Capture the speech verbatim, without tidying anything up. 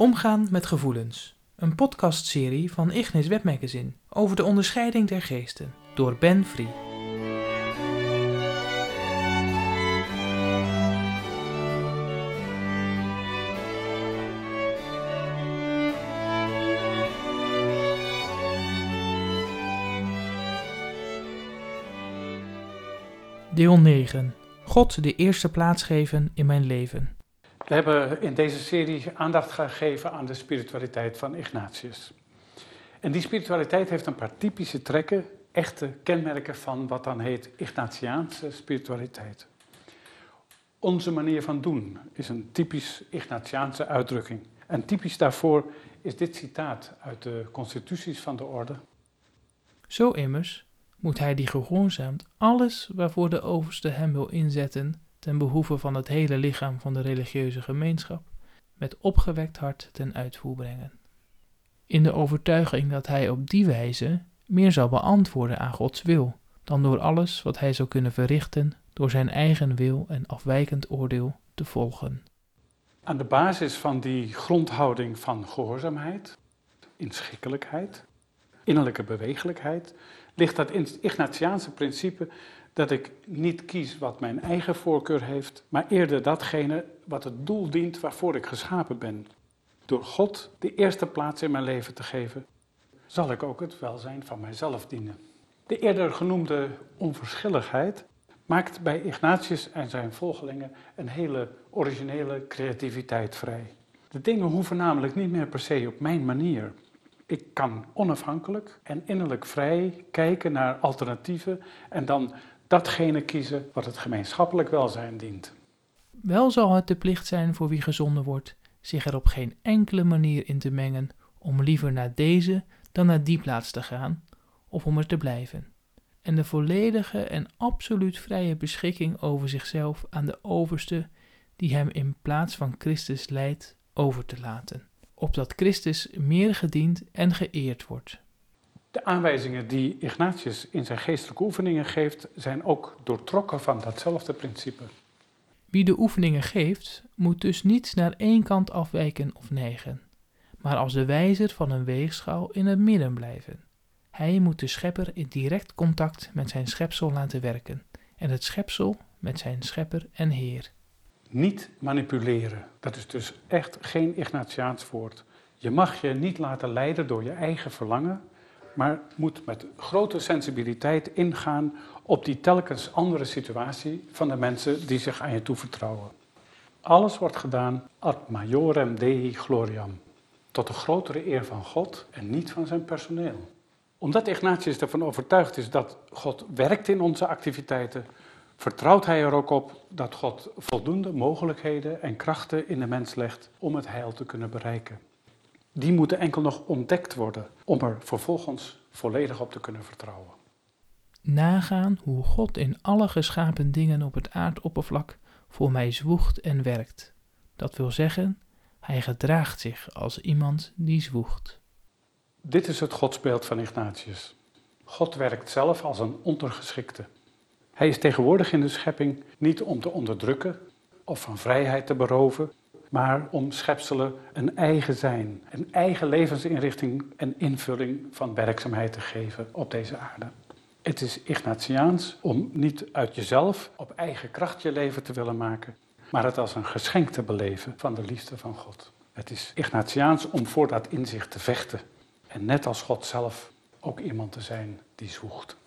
Omgaan met gevoelens, een podcastserie van Ignis Webmagazine over de onderscheiding der geesten door Ben Frie. Deel negen. God de eerste plaats geven in mijn leven. We hebben in deze serie aandacht gegeven aan de spiritualiteit van Ignatius. En die spiritualiteit heeft een paar typische trekken, echte kenmerken van wat dan heet Ignatiaanse spiritualiteit. Onze manier van doen is een typisch Ignatiaanse uitdrukking. En typisch daarvoor is dit citaat uit de Constituties van de Orde. Zo immers moet hij die gehoorzaamt alles waarvoor de overste hem wil inzetten, ten behoeve van het hele lichaam van de religieuze gemeenschap, met opgewekt hart ten uitvoer brengen. In de overtuiging dat hij op die wijze meer zal beantwoorden aan Gods wil, dan door alles wat hij zou kunnen verrichten door zijn eigen wil en afwijkend oordeel te volgen. Aan de basis van die grondhouding van gehoorzaamheid, inschikkelijkheid, innerlijke beweeglijkheid, ligt dat Ignatiaanse principe dat ik niet kies wat mijn eigen voorkeur heeft, maar eerder datgene wat het doel dient waarvoor ik geschapen ben. Door God de eerste plaats in mijn leven te geven, zal ik ook het welzijn van mijzelf dienen. De eerder genoemde onverschilligheid maakt bij Ignatius en zijn volgelingen een hele originele creativiteit vrij. De dingen hoeven namelijk niet meer per se op mijn manier. Ik kan onafhankelijk en innerlijk vrij kijken naar alternatieven en dan datgene kiezen wat het gemeenschappelijk welzijn dient. Wel zal het de plicht zijn voor wie gezonden wordt zich er op geen enkele manier in te mengen om liever naar deze dan naar die plaats te gaan of om er te blijven. En de volledige en absoluut vrije beschikking over zichzelf aan de overste die hem in plaats van Christus leidt over te laten, opdat Christus meer gediend en geëerd wordt. De aanwijzingen die Ignatius in zijn geestelijke oefeningen geeft, zijn ook doortrokken van datzelfde principe. Wie de oefeningen geeft, moet dus niet naar één kant afwijken of neigen, maar als de wijzer van een weegschaal in het midden blijven. Hij moet de schepper in direct contact met zijn schepsel laten werken en het schepsel met zijn schepper en heer. Niet manipuleren, dat is dus echt geen Ignatiaans woord. Je mag je niet laten leiden door je eigen verlangen, maar moet met grote sensibiliteit ingaan op die telkens andere situatie van de mensen die zich aan je toevertrouwen. Alles wordt gedaan ad majorem Dei gloriam, tot de grotere eer van God en niet van zijn personeel. Omdat Ignatius ervan overtuigd is dat God werkt in onze activiteiten, vertrouwt hij er ook op dat God voldoende mogelijkheden en krachten in de mens legt om het heil te kunnen bereiken. Die moeten enkel nog ontdekt worden om er vervolgens volledig op te kunnen vertrouwen. Nagaan hoe God in alle geschapen dingen op het aardoppervlak voor mij zwoegt en werkt. Dat wil zeggen, hij gedraagt zich als iemand die zwoegt. Dit is het godsbeeld van Ignatius. God werkt zelf als een ondergeschikte. Hij is tegenwoordig in de schepping niet om te onderdrukken of van vrijheid te beroven, maar om schepselen een eigen zijn, een eigen levensinrichting en invulling van werkzaamheid te geven op deze aarde. Het is Ignatiaans om niet uit jezelf op eigen kracht je leven te willen maken, maar het als een geschenk te beleven van de liefde van God. Het is Ignatiaans om voor dat inzicht te vechten en net als God zelf ook iemand te zijn die zwoegt.